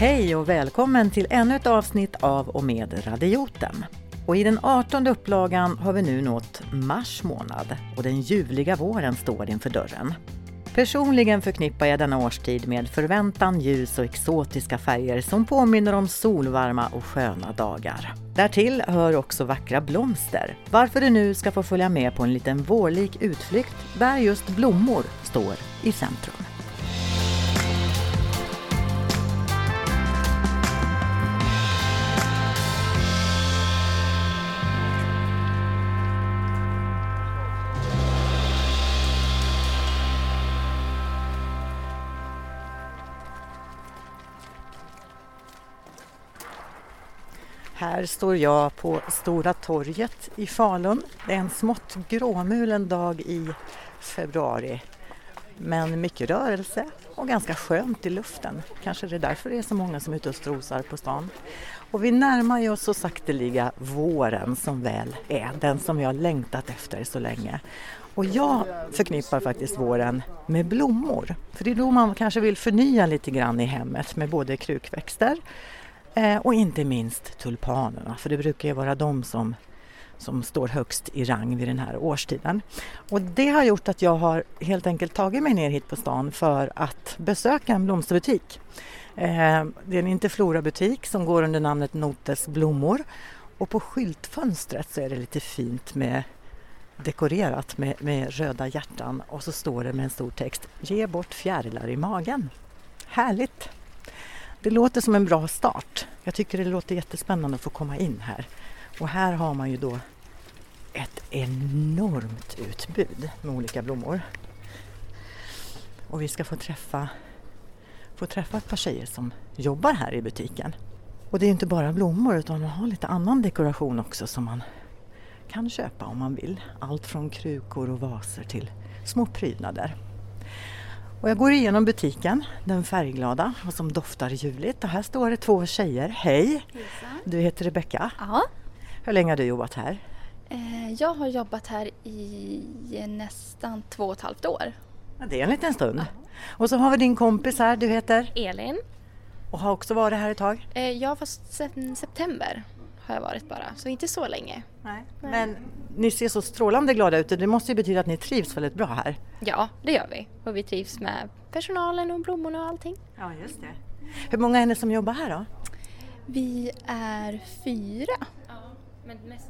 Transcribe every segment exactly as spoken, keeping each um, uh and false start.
Hej och välkommen till ännu ett avsnitt av och med Radioten. Och i den artonde upplagan har vi nu nått mars månad och den ljuvliga våren står inför dörren. Personligen förknippar jag denna årstid med förväntan, ljus och exotiska färger som påminner om solvarma och sköna dagar. Därtill hör också vackra blomster, varför du nu ska få följa med på en liten vårlik utflykt där just blommor står i centrum. Här står jag på Stora torget i Falun. Det är en smått gråmulen dag i februari. Men mycket rörelse och ganska skönt i luften. Kanske det är därför det är så många som är ute och strosar på stan. Och vi närmar oss så sakteliga våren som väl är. Den som jag längtat efter så länge. Och jag förknippar faktiskt våren med blommor. För det är då man kanske vill förnya lite grann i hemmet med både krukväxter och inte minst tulpanerna, för det brukar ju vara de som, som står högst i rang vid den här årstiden. Och det har gjort att jag har helt enkelt tagit mig ner hit på stan för att besöka en blomsterbutik. Det är en Interflora butik som går under namnet Notes Blommor. Och på skyltfönstret så är det lite fint med, dekorerat med, med röda hjärtan. Och så står det med en stor text: ge bort fjärilar i magen. Härligt! Det låter som en bra start. Jag tycker det låter jättespännande att få komma in här. Och här har man ju då ett enormt utbud med olika blommor. Och vi ska få träffa, få träffa ett par tjejer som jobbar här i butiken. Och det är inte bara blommor utan man har lite annan dekoration också som man kan köpa om man vill. Allt från krukor och vaser till små prydnader. Och jag går igenom butiken, den färgglada och som doftar ljuvligt. Och här står det två tjejer. Hej! Lisa. Du heter Rebecca. Ja. Hur länge har du jobbat här? Eh, jag har jobbat här i nästan två och ett halvt år. Ja, det är en liten stund. Ja. Och så har vi din kompis här, du heter? Elin. Och har också varit här ett tag? Eh, jag var sedan september har jag varit bara, så inte så länge. Nej. Nej. Men ni ser så strålande glada ut. Det måste ju betyda att ni trivs väldigt bra här. Ja, det gör vi. Och vi trivs med personalen och blommorna och allting. Ja, just det. Hur många är ni som jobbar här då? Vi är fyra. Ja, men mest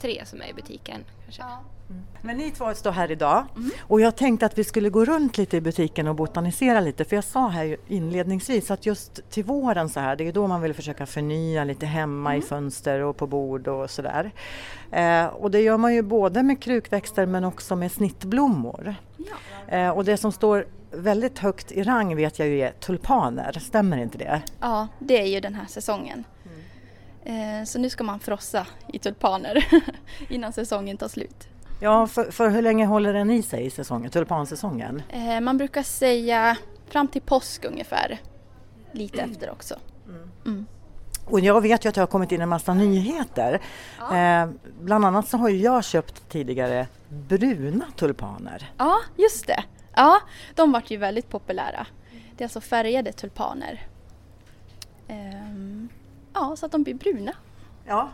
tre som är i butiken kanske. Ja. Mm. Men ni två står här idag. Mm. Och jag tänkte att vi skulle gå runt lite i butiken och botanisera lite. För jag sa här ju inledningsvis att just till våren så här, det är då man vill försöka förnya lite hemma mm. i fönster och på bord och sådär. Eh, och det gör man ju både med krukväxter men också med snittblommor. Ja. Eh, och det som står väldigt högt i rang vet jag ju är tulpaner, stämmer inte det? Ja, det är ju den här säsongen. Mm. Eh, så nu ska man frossa i tulpaner innan säsongen tar slut. Ja, för, för hur länge håller den i sig i säsongen, tulpansäsongen? Eh, man brukar säga fram till påsk ungefär, lite mm. efter också. Mm. Mm. Och jag vet ju att jag har kommit in en massa nyheter. Ja. Eh, bland annat så har jag köpt tidigare bruna tulpaner. Ja, just det. Ja, de vart ju väldigt populära. Det är alltså färgade tulpaner. Eh, ja, så att de blir bruna. Ja.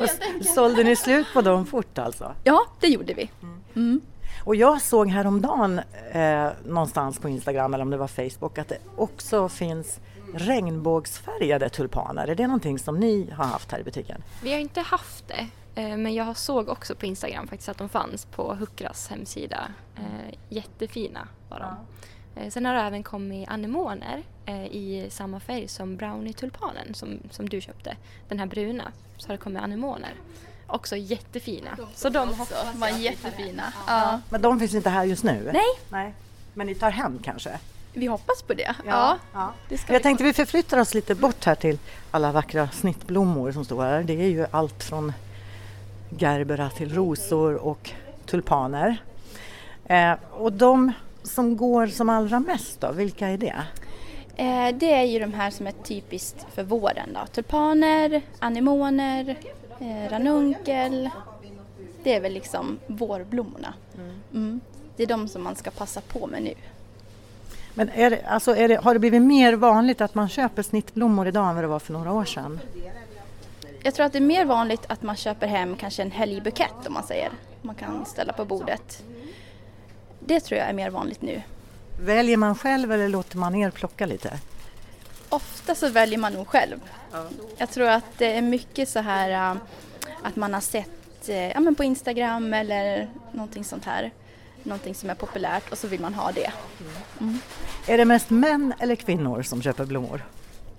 Och sålde ni slut på dem fort alltså? Ja, det gjorde vi. Mm. Mm. Och jag såg häromdagen eh, någonstans på Instagram eller om det var Facebook att det också finns regnbågsfärgade tulpaner. Är det någonting som ni har haft här i butiken? Vi har inte haft det, eh, men jag såg också på Instagram faktiskt att de fanns på Huckras hemsida. Eh, jättefina var de. Ja. Eh, sen har det även kommit anemoner i samma färg som brownie-tulpanen som, som du köpte. Den här bruna. Så har det kommit anemoner. Också jättefina. De så de också var jättefina. Ja. Ja. Men de finns inte här just nu? Nej. Nej. Men ni tar hem kanske? Vi hoppas på det. Ja. Ja. Ja. Det ska jag vi tänkte på. Vi förflyttar oss lite bort här till alla vackra snittblommor som står här. Det är ju allt från gerbera till rosor och tulpaner. Eh, och de som går som allra mest då, vilka är det? Eh, det är ju de här som är typiskt för våren då. Tulpaner, anemoner, eh, ranunkel. Det är väl liksom vårblommorna. Mm. Mm. Det är de som man ska passa på med nu. Men är det, alltså är det, har det blivit mer vanligt att man köper snittblommor idag än vad det var för några år sedan? Jag tror att det är mer vanligt att man köper hem kanske en helgbukett, om man säger. Man kan ställa på bordet. Det tror jag är mer vanligt nu. Väljer man själv eller låter man er plocka lite? Ofta så väljer man nog själv. Ja. Jag tror att det är mycket så här att man har sett ja, men på Instagram eller någonting sånt här. Någonting som är populärt och så vill man ha det. Mm. Är det mest män eller kvinnor som köper blommor?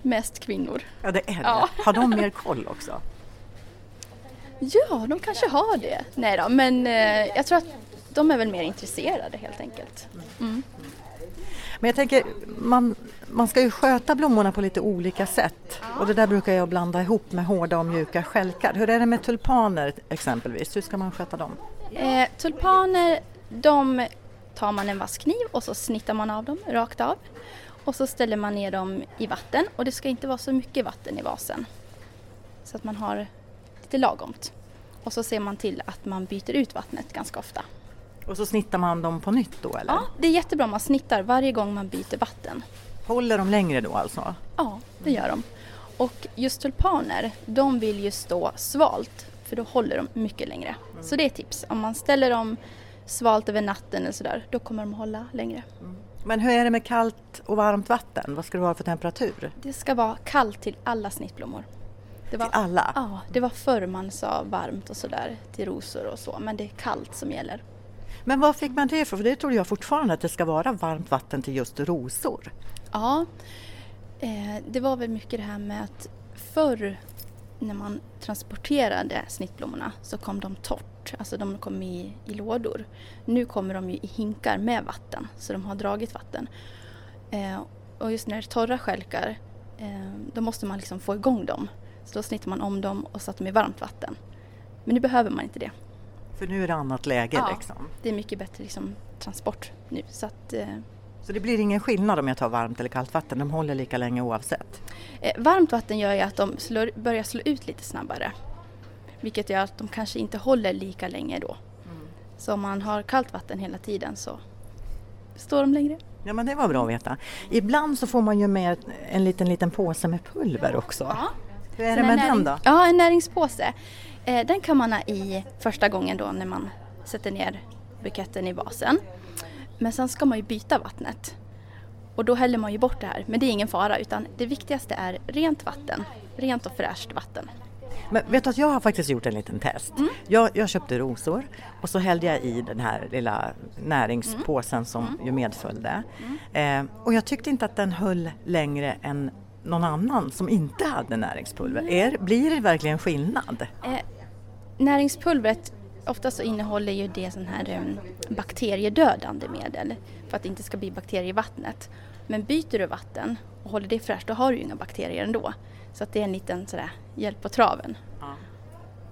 Mest kvinnor. Ja, det är det. Ja. Har de mer koll också? Ja, de kanske har det. Nej då, men eh, jag tror att de är väl mer intresserade helt enkelt. Mm. Men jag tänker, man, man ska ju sköta blommorna på lite olika sätt. Och det där brukar jag blanda ihop med hårda och mjuka stjälkar. Hur är det med tulpaner exempelvis? Hur ska man sköta dem? Eh, tulpaner, de tar man en vass kniv och så snittar man av dem rakt av. Och så ställer man ner dem i vatten. Och det ska inte vara så mycket vatten i vasen. Så att man har lite lagomt. Och så ser man till att man byter ut vattnet ganska ofta. Och så snittar man dem på nytt då, eller? Ja, det är jättebra om man snittar varje gång man byter vatten. Håller de längre då alltså? Ja, det gör de. Och just tulpaner, de vill ju stå svalt. För då håller de mycket längre. Mm. Så det är tips. Om man ställer dem svalt över natten eller sådär, då kommer de hålla längre. Mm. Men hur är det med kallt och varmt vatten? Vad ska det vara för temperatur? Det ska vara kallt till alla snittblommor. Det var, till alla? Ja, det var förr man sa varmt och sådär till rosor och så. Men det är kallt som gäller. Men vad fick man det för? För det tror jag fortfarande att det ska vara varmt vatten till just rosor. Ja, eh, det var väl mycket det här med att förr när man transporterade snittblommorna så kom de torrt. Alltså de kom i, i lådor. Nu kommer de ju i hinkar med vatten, så de har dragit vatten. Eh, och just när det är torra stjälkar, eh, då måste man liksom få igång dem. Så då snittar man om dem och satt dem i varmt vatten. Men nu behöver man inte det. För nu är det annat läge, ja, liksom. Det är mycket bättre liksom, transport nu. Så, att, eh... så det blir ingen skillnad om jag tar varmt eller kallt vatten? De håller lika länge oavsett? Eh, varmt vatten gör ju att de slår, börjar slå ut lite snabbare. Vilket gör att de kanske inte håller lika länge då. Mm. Så om man har kallt vatten hela tiden så står de längre. Ja, men det var bra att veta. Ibland så får man ju med en liten, liten påse med pulver också. Ja. Hur är så det med näring, den då? Ja, en näringspåse. Eh, den kan man ha i första gången då när man sätter ner buketten i vasen. Men sen ska man ju byta vattnet. Och då häller man ju bort det här. Men det är ingen fara, utan det viktigaste är rent vatten. Rent och fräscht vatten. Men vet du att jag har faktiskt gjort en liten test. Mm. Jag, jag köpte rosor och så hällde jag i den här lilla näringspåsen mm. som mm. ju medföljde. Mm. Eh, och jag tyckte inte att den höll längre än någon annan som inte hade näringspulver. Är, blir det verkligen skillnad? Eh, näringspulvret ofta så innehåller ju det sån här um, bakteriedödande medel för att det inte ska bli bakterier i vattnet. Men byter du vatten och håller det fräscht, då har du ju inga bakterier ändå. Så att det är en liten sådär, hjälp på traven. Ja.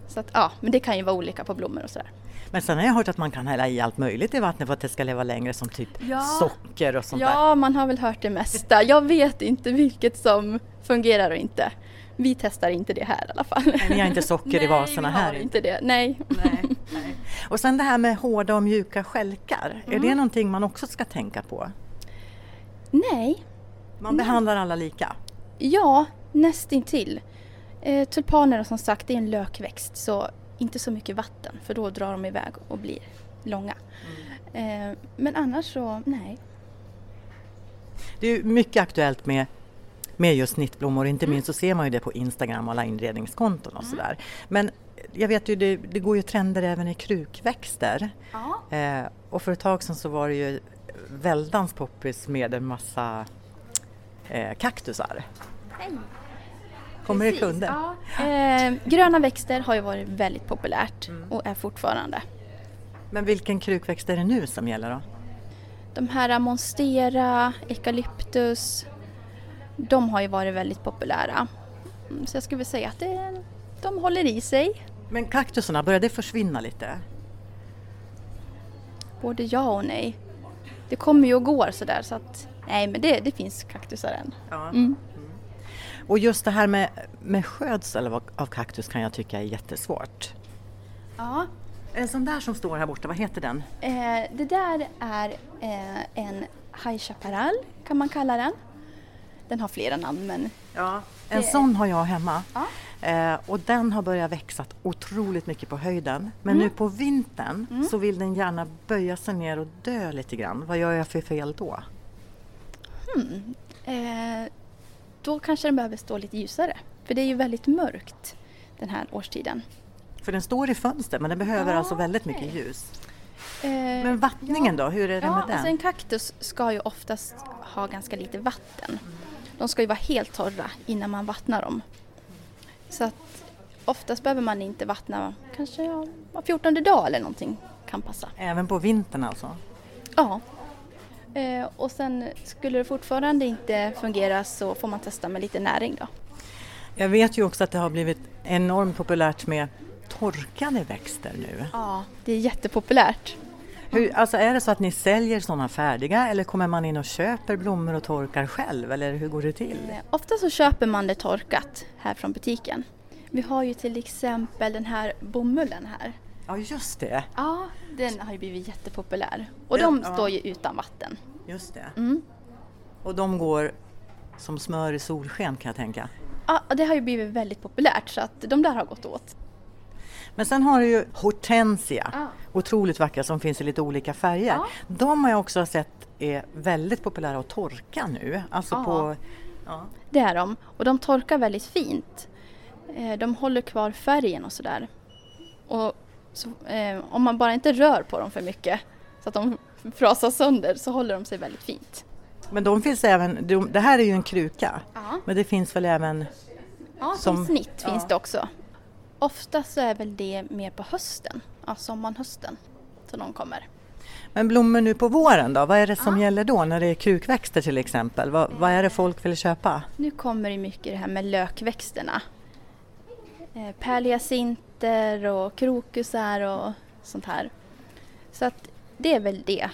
Så att, ja, men det kan ju vara olika på blommor och sådär. Men sen har jag hört att man kan hälla i allt möjligt i vattnet för att det ska leva längre, som typ ja. socker och sånt ja, där. Ja, man har väl hört det mesta. Jag vet inte vilket som fungerar och inte. Vi testar inte det här i alla fall. Nej, ni har inte socker nej, i vaserna här? Nej, vi har inte det. Nej. Nej, nej. Och sen det här med hårda och mjuka stjälkar. Mm. Är det någonting man också ska tänka på? Nej. Man nej. behandlar alla lika? Ja, nästintill. Eh, tulpaner som sagt är en lökväxt, så inte så mycket vatten, för då drar de iväg och blir långa. Mm. Eh, men annars så, nej. Det är ju mycket aktuellt med, med just snittblommor, inte mm. minst så ser man ju det på Instagram, alla inredningskonton och mm. sådär. Men jag vet ju, det, det går ju trender även i krukväxter. Ja. Eh, och för ett tag sedan så var det ju väldans poppis med en massa eh, kaktusar. Nej. Kommer det kunder? Ja. Eh, gröna växter har ju varit väldigt populärt mm. och är fortfarande. Men vilken krukväxt är det nu som gäller då? De här monstera, eukalyptus, de har ju varit väldigt populära. Så jag skulle vilja säga att det, de håller i sig. Men kaktusarna, börjar det försvinna lite? Både ja och nej. Det kommer ju och går sådär, så att nej, men det, det finns kaktusar än. Ja. Mm. Och just det här med, med skötsel av, av kaktus kan jag tycka är jättesvårt. Ja. En sån där som står här borta, vad heter den? Eh, det där är eh, en High Chaparral kan man kalla den. Den har flera namn, men... Ja, en det... sån har jag hemma. Ja. Eh, och den har börjat växa otroligt mycket på höjden. Men mm. nu på vintern mm. så vill den gärna böja sig ner och dö lite grann. Vad gör jag för fel då? Hmm. Eh, då kanske den behöver stå lite ljusare. För det är ju väldigt mörkt den här årstiden. För den står i fönster, men den behöver ja, alltså väldigt okay. mycket ljus. Eh, men vattningen ja, då? Hur är det ja, med den? Alltså en kaktus ska ju oftast ha ganska lite vatten. De ska ju vara helt torra innan man vattnar dem. Så att oftast behöver man inte vattna kanske ja, var fjortonde dag eller någonting kan passa. Även på vintern alltså? Ja. Eh, och sen skulle det fortfarande inte fungera så får man testa med lite näring då. Jag vet ju också att det har blivit enormt populärt med torkade växter nu. Ja, det är jättepopulärt. Hur, alltså är det så att ni säljer sådana färdiga eller kommer man in och köper blommor och torkar själv eller hur går det till? Eh, ofta så köper man det torkat här från butiken. Vi har ju till exempel den här bomullen här. Ja just det. Ja, den har ju blivit jättepopulär och de ja, står ju utan vatten. Just det. Mm. Och de går som smör i solsken kan jag tänka. Ja, det har ju blivit väldigt populärt så att de där har gått åt. Men sen har du ju hortensia, ah. otroligt vackra som finns i lite olika färger. Ah. De har jag också sett är väldigt populära att torka nu. Alltså ah. på, ja. Det är de och de torkar väldigt fint. De håller kvar färgen och sådär. Och så, eh, om man bara inte rör på dem för mycket så att de frasar sönder så håller de sig väldigt fint. Men de finns även, de, det här är ju en kruka, ah. men det finns väl även... Ja, som, som snitt ja. Finns det också. Ofta så är väl det mer på hösten, alltså sommaren-hösten, så de kommer. Men blommor nu på våren då, vad är det som ja. Gäller då när det är krukväxter till exempel? Vad, vad är det folk vill köpa? Nu kommer det mycket det här med lökväxterna. Pärlhyacinter och krokusar och sånt här. Så att det är väl det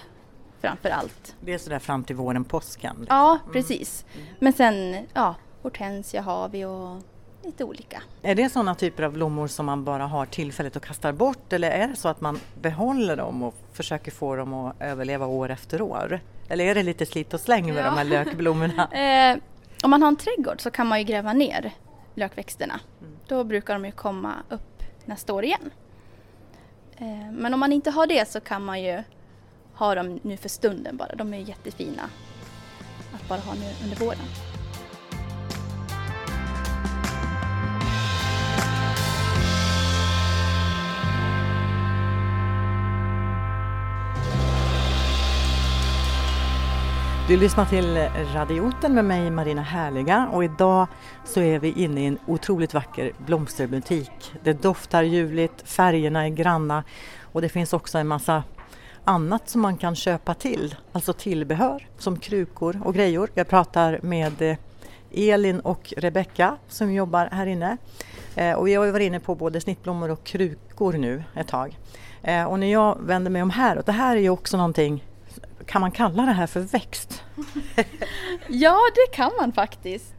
framför allt. Det är sådär fram till våren, påskan? Liksom. Ja, precis. Mm. Men sen, ja, hortensia har vi och... lite olika. Är det sådana typer av blommor som man bara har tillfälligt och kastar bort eller är det så att man behåller dem och försöker få dem att överleva år efter år? Eller är det lite slit och släng med ja. De här lökblommorna? eh, om man har en trädgård så kan man ju gräva ner lökväxterna. Mm. Då brukar de ju komma upp nästa år igen. Eh, men om man inte har det så kan man ju ha dem nu för stunden bara. De är ju jättefina att bara ha nu under våren. Du lyssnar till Radioten med mig Marina Härliga och idag så är vi inne i en otroligt vacker blomsterbutik. Det doftar ljuvligt, färgerna är granna och det finns också en massa annat som man kan köpa till. Alltså tillbehör som krukor och grejor. Jag pratar med Elin och Rebecca som jobbar här inne. Och vi har ju varit inne på både snittblommor och krukor nu ett tag. Och när jag vänder mig om här, och det här är ju också någonting... Kan man kalla det här för växt? Ja, det kan man faktiskt.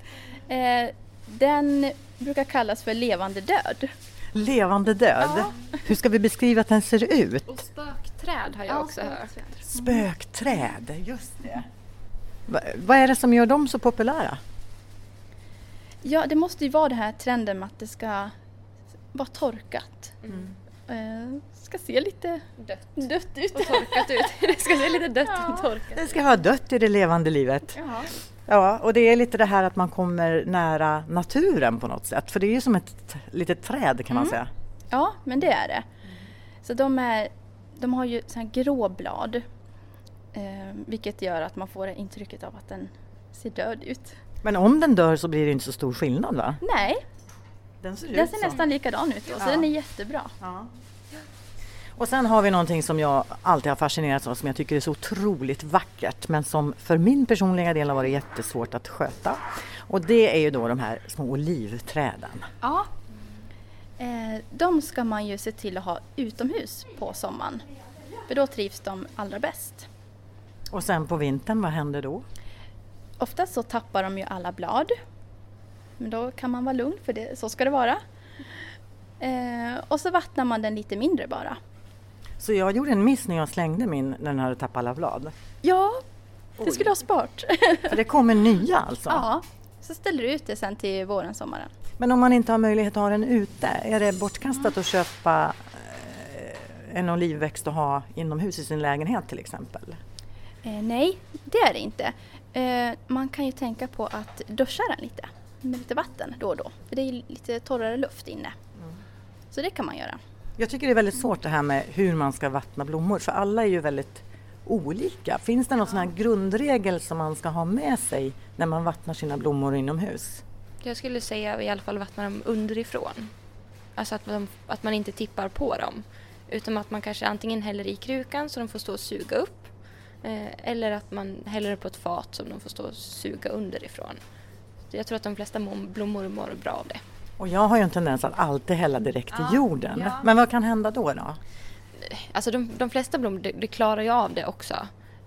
Eh, den brukar kallas för levande död. Levande död? Ja. Hur ska vi beskriva att den ser ut? Och spökträd har jag ja, också spökträd. hört. Spökträd, just det. Va, vad är det som gör dem så populära? Ja, det måste ju vara den här trenden med att det ska vara torkat. Mm. Eh, ska se lite dött, dött ut och torkat ut. Det ska se lite dött ja. Och torkat. Det ska vara dött i det levande livet. Jaha. Ja, och det är lite det här att man kommer nära naturen på något sätt. För det är ju som ett litet träd kan mm. man säga. Ja, men det är det. Så de, är, de har ju så här grå blad. Eh, vilket gör att man får intrycket av att den ser död ut. Men om den dör så blir det inte så stor skillnad va? Nej. Den ser, den ser som... nästan likadan ut då, så ja. Den är jättebra. Ja. Och sen har vi någonting som jag alltid har fascinerats av som jag tycker är så otroligt vackert men som för min personliga del har varit jättesvårt att sköta. Och det är ju då de här små olivträden. Ja, eh, de ska man ju se till att ha utomhus på sommaren för då trivs de allra bäst. Och sen på vintern, vad händer då? Oftast så tappar de ju alla blad. Men då kan man vara lugn för det, så ska det vara. Eh, och så vattnar man den lite mindre bara. Så jag gjorde en miss när jag slängde min när den hade tappat alla blad? Ja, Det skulle ha spart. För det kommer nya alltså? Ja, så ställer du ut det sen till våren, sommaren. Men om man inte har möjlighet att ha den ute, är det bortkastat mm. att köpa en olivväxt och ha inomhus i sin lägenhet till exempel? Eh, nej, det är det inte. Eh, man kan ju tänka på att duscha den lite med lite vatten då och då. För det är lite torrare luft inne. Mm. Så det kan man göra. Jag tycker det är väldigt svårt det här med hur man ska vattna blommor. För alla är ju väldigt olika. Finns det någon ja. sån här grundregel som man ska ha med sig när man vattnar sina blommor inomhus? Jag skulle säga i alla fall vattna dem underifrån. Alltså att, de, att man inte tippar på dem. Utan att man kanske antingen häller i krukan så de får stå och suga upp. Eh, eller att man häller på ett fat som de får stå och suga underifrån. Jag tror att de flesta blommor mår bra av det. Och jag har ju en tendens att alltid hälla direkt ja, i jorden. Ja. Men vad kan hända då då? Alltså de, de flesta blommor de, de klarar ju av det också.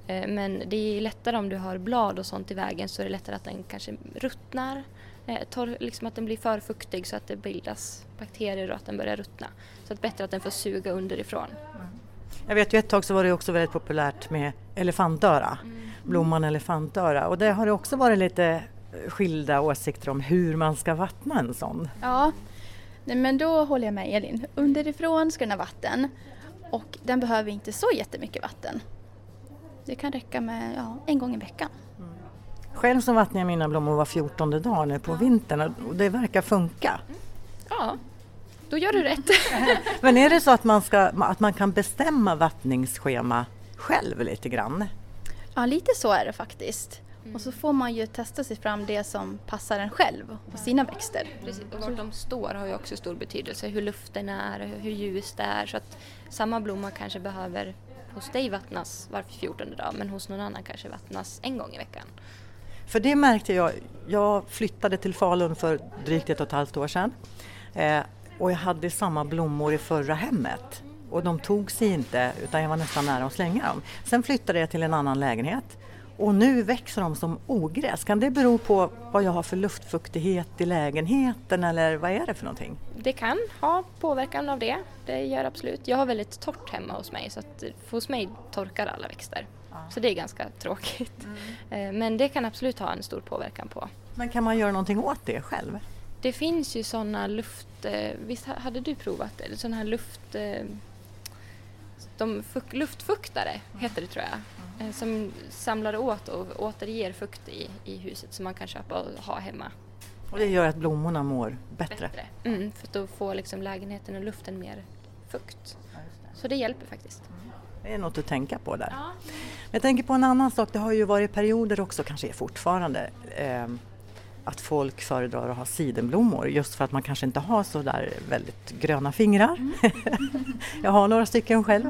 Eh, men det är lättare om du har blad och sånt i vägen, så är det lättare att den kanske ruttnar. Eh, torr, liksom att den blir för fuktig så att det bildas bakterier och att den börjar ruttna. Så att bättre att den får suga underifrån. Mm. Jag vet ju ett tag så var det också väldigt populärt med elefantöra. Mm. Blomman elefantöra. Och det har det också varit lite skilda åsikter om hur man ska vattna en sån. Ja, nej, men då håller jag med Elin. Underifrån ska den ha vatten. Och den behöver inte så jättemycket vatten. Det kan räcka med ja, en gång i veckan. Mm. Själv så vattnar jag mina blommor var fjortonde dag nu på ja. vintern. Och det verkar funka. Mm. Ja, då gör du rätt. Men är det så att man, ska, att man kan bestämma vattningsschema själv lite grann? Ja, lite så är det faktiskt. Mm. Och så får man ju testa sig fram det som passar en själv och sina växter. Precis, och var de står har ju också stor betydelse. Hur luften är, hur ljus det är. Så att samma blomma kanske behöver hos dig vattnas var fjortonde dag. Men hos någon annan kanske vattnas en gång i veckan. För det märkte jag. Jag flyttade till Falun för drygt ett och ett halvt år sedan. Eh, och jag hade samma blommor i förra hemmet. Och de tog sig inte, utan jag var nästan nära att slänga dem. Sen flyttade jag till en annan lägenhet. Och nu växer de som ogräs. Kan det bero på vad jag har för luftfuktighet i lägenheten, eller vad är det för någonting? Det kan ha påverkan av det. Det gör absolut. Jag har väldigt torrt hemma hos mig, så att hos mig torkar alla växter. Ja. Så det är ganska tråkigt. Mm. Men det kan absolut ha en stor påverkan på. Men kan man göra någonting åt det själv? Det finns ju sådana luft... Visst hade du provat det? Sådana här luft... De fuk, luftfuktare heter det tror jag. Som samlar åt och återger fukt i, i huset, som man kan köpa och ha hemma. Och det gör att blommorna mår bättre? bättre. Mm, för då får liksom lägenheten och luften mer fukt. Ja, det. Så det hjälper faktiskt. Mm. Det är något att tänka på där. Ja. Jag tänker på en annan sak. Det har ju varit perioder också, kanske fortfarande, eh, att folk föredrar att ha sidenblommor. Just för att man kanske inte har så där väldigt gröna fingrar. Mm. Jag har några stycken själv.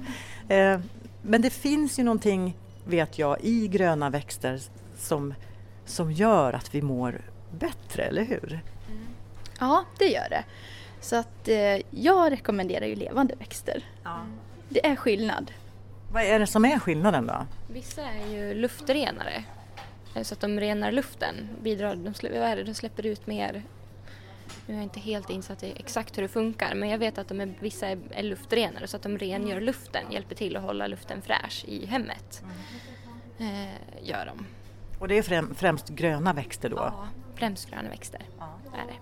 Eh, men det finns ju någonting... vet jag, i gröna växter som, som gör att vi mår bättre, eller hur? Mm. Ja, det gör det. Så att eh, jag rekommenderar ju levande växter. Ja. Det är skillnad. Vad är det som är skillnaden då? Vissa är ju luftrenare. Så att de renar luften. Bidrar, de, slä, vad är det? De släpper ut mer. Nu är jag inte helt insatt i exakt hur det funkar, men jag vet att de är, vissa är, är luftrenare, så att de rengör luften, hjälper till att hålla luften fräsch i hemmet. Mm. Eh, gör de. Och det är främ, främst gröna växter då? Ja, främst gröna växter ja. är det.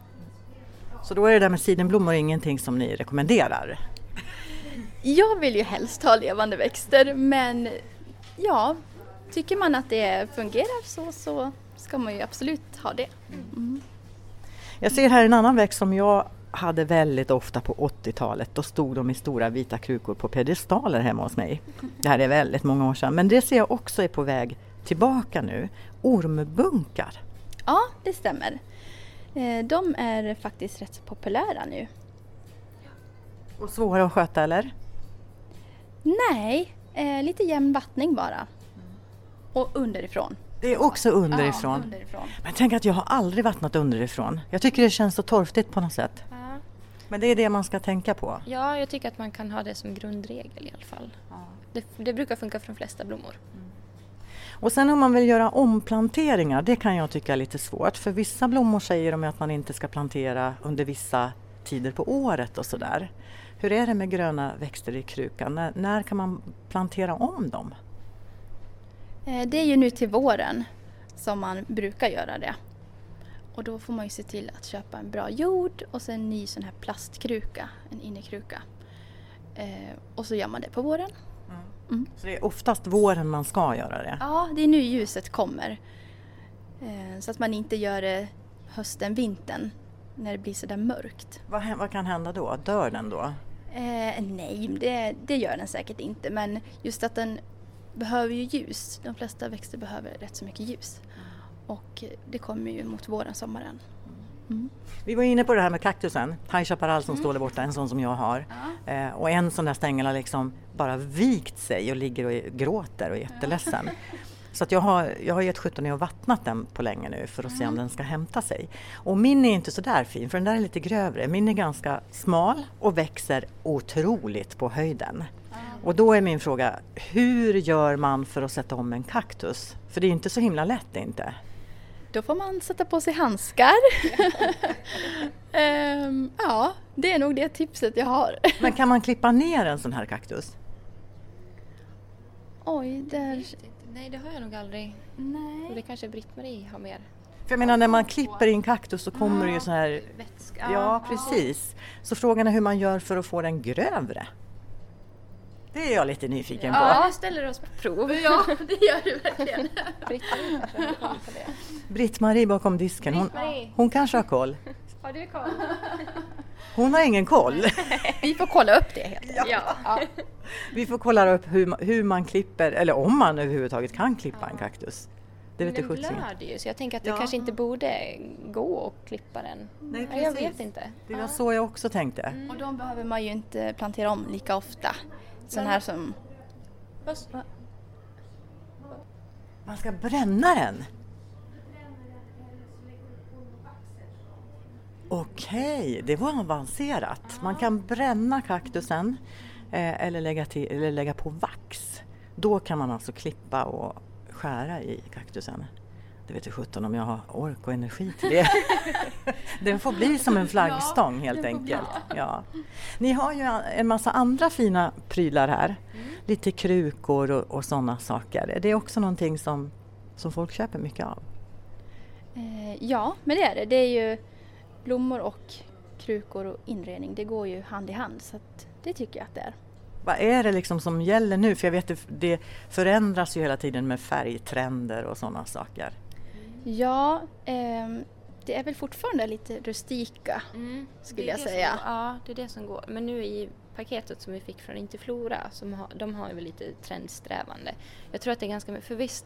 Så då är det där med sidenblommor ingenting som ni rekommenderar? Jag vill ju helst ha levande växter, men ja, tycker man att det fungerar så, så ska man ju absolut ha det. Mm. Jag ser här en annan växt som jag hade väldigt ofta på åttiotalet. Då stod de i stora vita krukor på pedestaler hemma hos mig. Det här är väldigt många år sedan. Men det ser jag också är på väg tillbaka nu. Ormbunkar. Ja, det stämmer. De är faktiskt rätt populära nu. Och svåra att sköta, eller? Nej, lite jämn vattning bara. Och underifrån. Det är också underifrån. Ja, underifrån. Men tänk att jag har aldrig vattnat underifrån. Jag tycker det känns så torftigt på något sätt. Ja. Men det är det man ska tänka på. Ja, jag tycker att man kan ha det som grundregel i alla fall. Ja. Det, det brukar funka för de flesta blommor. Mm. Och sen om man vill göra omplanteringar, det kan jag tycka är lite svårt. För vissa blommor säger de att man inte ska plantera under vissa tider på året och sådär. Hur är det med gröna växter i krukan? När, när kan man plantera om dem? Det är ju nu till våren som man brukar göra det. Och då får man ju se till att köpa en bra jord och sen en ny sån här plastkruka, en innekruka. Eh, och så gör man det på våren. Mm. Mm. Så det är oftast våren man ska göra det? Ja, det är nu ljuset kommer. Eh, så att man inte gör det hösten, vintern när det blir sådär mörkt. Vad, vad kan hända då? Dör den då? Eh, nej, det, det gör den säkert inte. Men just att den behöver ju ljus. De flesta växter behöver rätt så mycket ljus. Och det kommer ju mot våren, sommaren. Mm. Vi var inne på det här med kaktusen. High Chaparral som mm. står där borta, en sån som jag har. Ja. Eh, och en sån där stängel har liksom bara vikt sig och ligger och gråter och är jätteledsen. Ja. Så att jag har, jag har gett sjutton och vattnat den på länge nu för att mm. se om den ska hämta sig. Och min är inte så där fin, för den där är lite grövre. Min är ganska smal och växer otroligt på höjden. Ja. Och då är min fråga, hur gör man för att sätta om en kaktus? För det är inte så himla lätt inte. Då får man sätta på sig handskar. um, ja, det är nog det tipset jag har. Men kan man klippa ner en sån här kaktus? Oj, där... Nej, det har jag nog aldrig. Nej. Och det kanske Britt-Marie har mer. För jag menar, när man klipper in kaktus så kommer ja, det ju så här... Vätska. Ja, precis. Så frågan är hur man gör för att få den grövre. Det är jag lite nyfiken ja, på. Ja, ställer oss på prov. Ja, det gör du verkligen. Britt-Marie bakom disken. Hon, hon kanske har koll. Har du koll? Hon har ingen koll. Vi får kolla upp det helt enkelt. Ja. Ja. Vi får kolla upp hur, hur man klipper, eller om man överhuvudtaget kan klippa ja. en kaktus. Det vet den blöder ju, så jag tänker att det ja. kanske inte borde gå och klippa den. Nej, ja, jag vet inte. Det var ja. så jag också tänkte. Mm. Och de behöver man ju inte plantera om lika ofta. Sån här som... Man ska bränna den? Okej, det var avancerat. Man kan bränna kaktusen eh, eller, lägga till, eller lägga på vax. Då kan man alltså klippa och skära i kaktusen. Det vet ju sjutton om jag har ork och energi till det. Den får bli som en flaggstång helt ja, enkelt. Ja. Ni har ju en massa andra fina prylar här. Mm. Lite krukor och, och sådana saker. Det är också någonting som, som folk köper mycket av. Eh, ja, men det är det. Det är ju blommor och krukor och inredning. Det går ju hand i hand, så att det tycker jag att det är. Vad är det liksom som gäller nu? För jag vet att det förändras ju hela tiden med färgtrender och sådana saker. Ja, eh, det är väl fortfarande lite rustika mm, skulle jag säga. Som, ja, det är det som går. Men nu i paketet som vi fick från Interflora, som har, de har ju lite trendsträvande. Jag tror att det är ganska... För visst,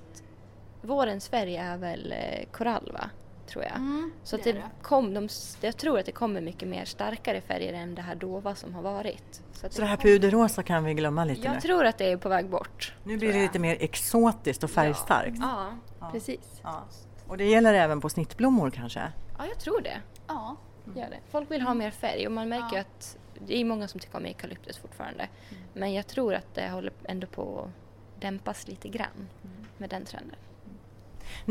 vårens färg är väl korall va? Tror jag. Mm, Så att det det. Kom, de, jag tror att det kommer mycket mer starkare färger än det här dova som har varit. Så, att Så det, det här puderrosa kan vi glömma lite jag nu? Jag tror att det är på väg bort. Nu blir det jag. lite mer exotiskt och färgstarkt. Ja, ja, ja. precis. Ja. Och det gäller även på snittblommor kanske? Ja, jag tror det. Ja, gör det. Folk vill ha mer färg och man märker ja. att det är många som tycker om eukalyptus fortfarande. Mm. Men jag tror att det håller ändå på att dämpas lite grann mm. med den trenden. Mm.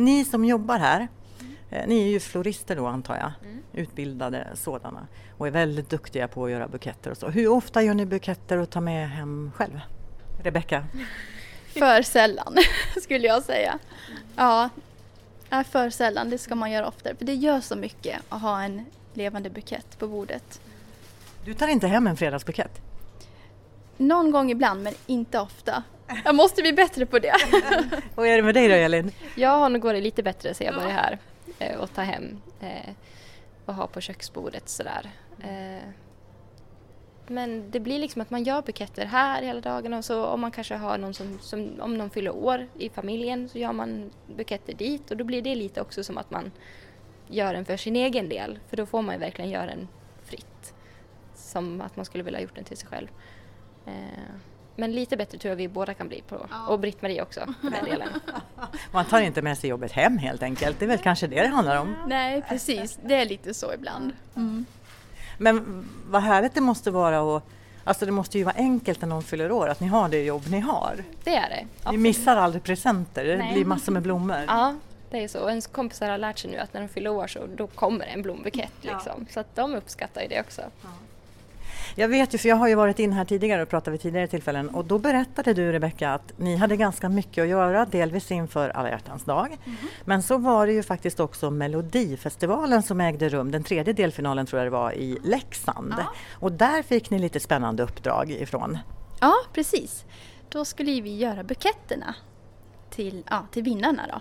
Ni som jobbar här, mm. ni är ju florister då antar jag, mm. utbildade sådana och är väldigt duktiga på att göra buketter och så. Hur ofta gör ni buketter och tar med hem själv? Rebecca? För sällan skulle jag säga. Ja. Är för sällan, det ska man göra oftare. För det gör så mycket att ha en levande bukett på bordet. Du tar inte hem en fredagsbukett? Någon gång ibland, men inte ofta. Jag måste bli bättre på det. Vad är det med dig då, Elin? Jag har nog går det lite bättre så jag bara här och tar hem och ha på köksbordet sådär. Men det blir liksom att man gör buketter här hela dagen och så om man kanske har någon som, som om någon fyller år i familjen så gör man buketter dit och då blir det lite också som att man gör den för sin egen del för då får man ju verkligen göra den fritt som att man skulle vilja ha gjort den till sig själv. Eh, men lite bättre tror jag vi båda kan bli på ja. och Britt-Marie också för den delen. Man tar inte med sig jobbet hem helt enkelt, det är väl kanske det det handlar om. Nej precis, det är lite så ibland. Mm. Men vad härligt det måste vara och alltså det måste ju vara enkelt när någon fyller år att ni har det jobb ni har. Det är det. Absolut. Ni missar aldrig presenter, det Nej. blir massor med blommor. Ja, det är så. Och ens kompisar har lärt sig nu att när de fyller år så då kommer en blombukett liksom. Ja. Så att de uppskattar ju det också. Ja. Jag vet ju, för jag har ju varit in här tidigare och pratat vid tidigare tillfällen, och då berättade du, Rebecca, att ni hade ganska mycket att göra, delvis inför Alla hjärtans dag. Mm. Men så var det ju faktiskt också Melodifestivalen som ägde rum, den tredje delfinalen tror jag det var, i Leksand. Ja. Och där fick ni lite spännande uppdrag ifrån. Ja, precis. Då skulle vi göra buketterna till, ja, till vinnarna då.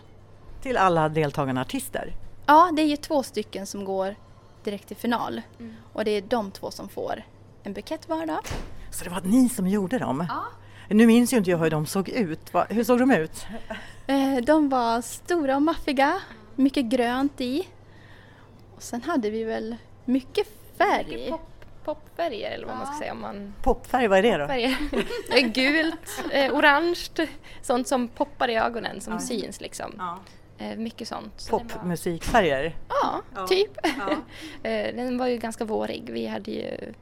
Till alla deltagande artister? Ja, det är ju två stycken som går direkt till final. Mm. Och det är de två som får en bukett var dag. Så det var ni som gjorde dem? Ja. Nu minns ju inte jag hur de såg ut. Hur såg de ut? De var stora och maffiga. Mycket grönt i. Och sen hade vi väl mycket färg. Mycket pop, popfärger eller vad ja. man ska säga. Om man... Popfärg, vad är det då? Popfärger. Gult, orange. Sånt som poppar i ögonen, som ja. syns liksom. Ja. Mycket sånt. Popmusikfärger? Ja, ja, typ. Ja. Den var ju ganska vårig. Vi hade ju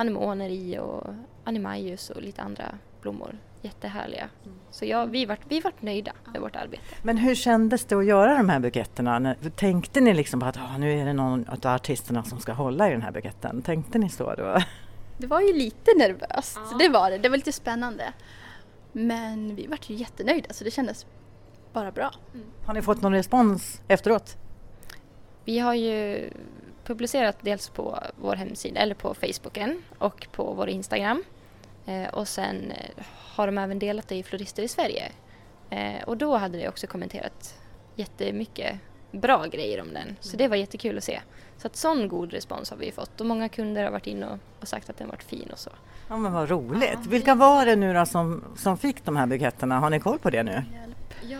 anemoner i och animajus och lite andra blommor. Jättehärliga. Mm. Så ja, vi vart vi vart nöjda ja. med vårt arbete. Men hur kändes det att göra de här buketterna? Tänkte ni liksom att ah, nu är det någon av artisterna som ska hålla i den här buketten? Tänkte ni så då? Det var ju lite nervöst. Ja. Det var det. Det var lite spännande. Men vi vart ju jättenöjda, så det kändes bara bra. Mm. Har ni fått någon respons efteråt? Vi har ju publicerat dels på vår hemsida eller på Facebooken och på vår Instagram. Eh, och sen har de även delat det i Florister i Sverige. Eh, och då hade det också kommenterat jättemycket bra grejer om den. Mm. Så det var jättekul att se. Så att sån god respons har vi fått. Och många kunder har varit in och, och sagt att den varit fin och så. Ja, men vad roligt. Ja. Vilka var det nu då som, som fick de här buketterna? Har ni koll på det nu? Hjälp. Ja.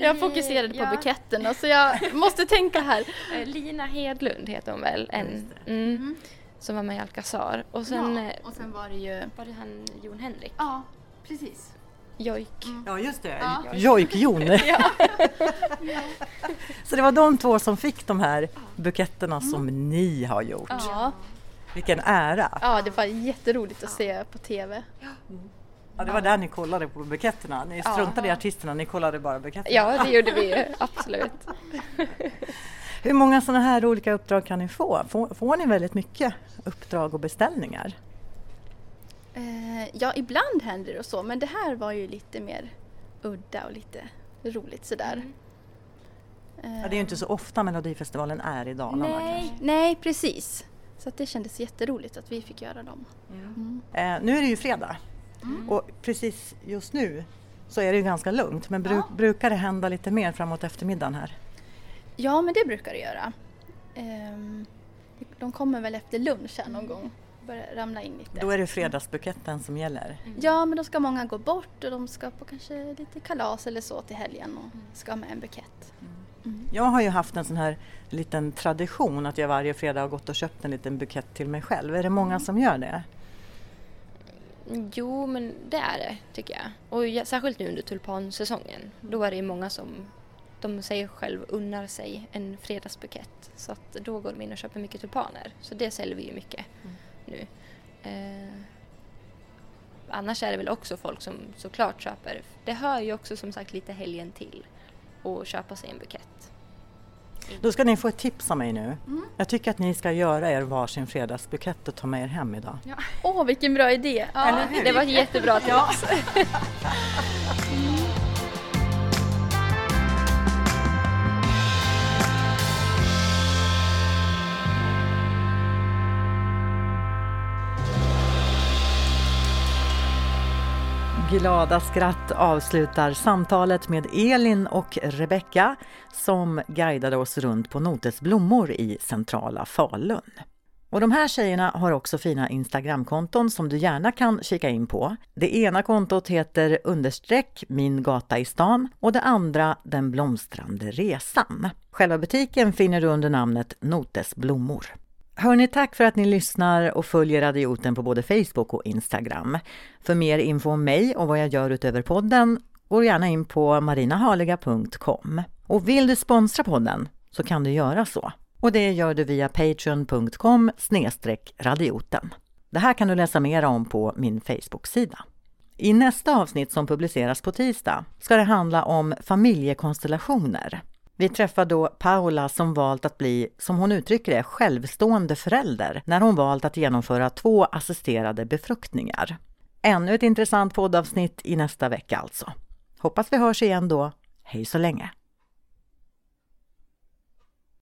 Jag fokuserade på ja. buketterna så jag måste tänka här. Lina Hedlund heter hon väl, en, mm, mm. som var med i Alcazar. Och sen, ja, och sen var det ju var det han, Jon Henrik. Ja, precis. Jojk. Mm. Ja, just det. Ja. Jojk Jon. ja. Så det var de två som fick de här buketterna mm. som ni har gjort. Ja. Vilken ära. Ja, det var jätteroligt att se på tv. Ja. Ja, det var där ni kollade på buketterna. Ni struntade ja. i artisterna, ni kollade bara buketterna. Ja, det gjorde vi, absolut. Hur många sådana här olika uppdrag kan ni få? Får, får ni väldigt mycket uppdrag och beställningar? Eh, ja, ibland händer det och så. Men det här var ju lite mer udda och lite roligt sådär. Mm. Eh. Ja, det är ju inte så ofta Melodifestivalen är i Dalarna. Nej, kanske. Nej, precis. Så att det kändes jätteroligt att vi fick göra dem. Mm. Mm. Eh, nu är det ju fredag. Mm. Och precis just nu så är det ju ganska lugnt. Men bru- ja. brukar det hända lite mer framåt eftermiddagen här? Ja, men det brukar det göra. Ehm, de kommer väl efter lunch här någon mm. gång. Börjar ramla in lite. Då är det fredagsbuketten som gäller. Mm. Ja, men då ska många gå bort och de ska på kanske lite kalas eller så till helgen och ska ha med en bukett. Mm. Mm. Jag har ju haft en sån här liten tradition att jag varje fredag har gått och köpt en liten bukett till mig själv. Är det många mm. som gör det? Jo, men det är det tycker jag. Och jag, särskilt nu under tulpansäsongen. Då är det ju många som, de säger själv, unnar sig en fredagsbukett. Så att då går de in och köper mycket tulpaner. Så det säljer vi ju mycket mm. nu. Eh, annars är det väl också folk som såklart köper. Det hör ju också som sagt lite helgen till och köpa sig en bukett. Då ska ni få ett tips av mig nu. Mm. Jag tycker att ni ska göra er varsin fredagsbukett och ta med er hem idag. Åh, ja. oh, vilken bra idé. Ja, eller hur? Det var ett jättebra tips. Ja. Glada skratt avslutar samtalet med Elin och Rebecca som guidade oss runt på Notes Blommor i centrala Falun. Och de här tjejerna har också fina Instagramkonton som du gärna kan kika in på. Det ena kontot heter Understreck min gata i stan och det andra Den blomstrande resan. Själva butiken finner du under namnet Notes Blommor. Hörni, tack för att ni lyssnar och följer Radioten på både Facebook och Instagram. För mer info om mig och vad jag gör utöver podden går gärna in på marina haliga punkt com. Och vill du sponsra podden så kan du göra så. Och det gör du via patreon punkt com snedstreck radioten. Det här kan du läsa mer om på min Facebook-sida. I nästa avsnitt som publiceras på tisdag ska det handla om familjekonstellationer. Vi träffar då Paula som valt att bli, som hon uttrycker det, självstående förälder när hon valt att genomföra två assisterade befruktningar. Ännu ett intressant poddavsnitt i nästa vecka alltså. Hoppas vi hörs igen då. Hej så länge!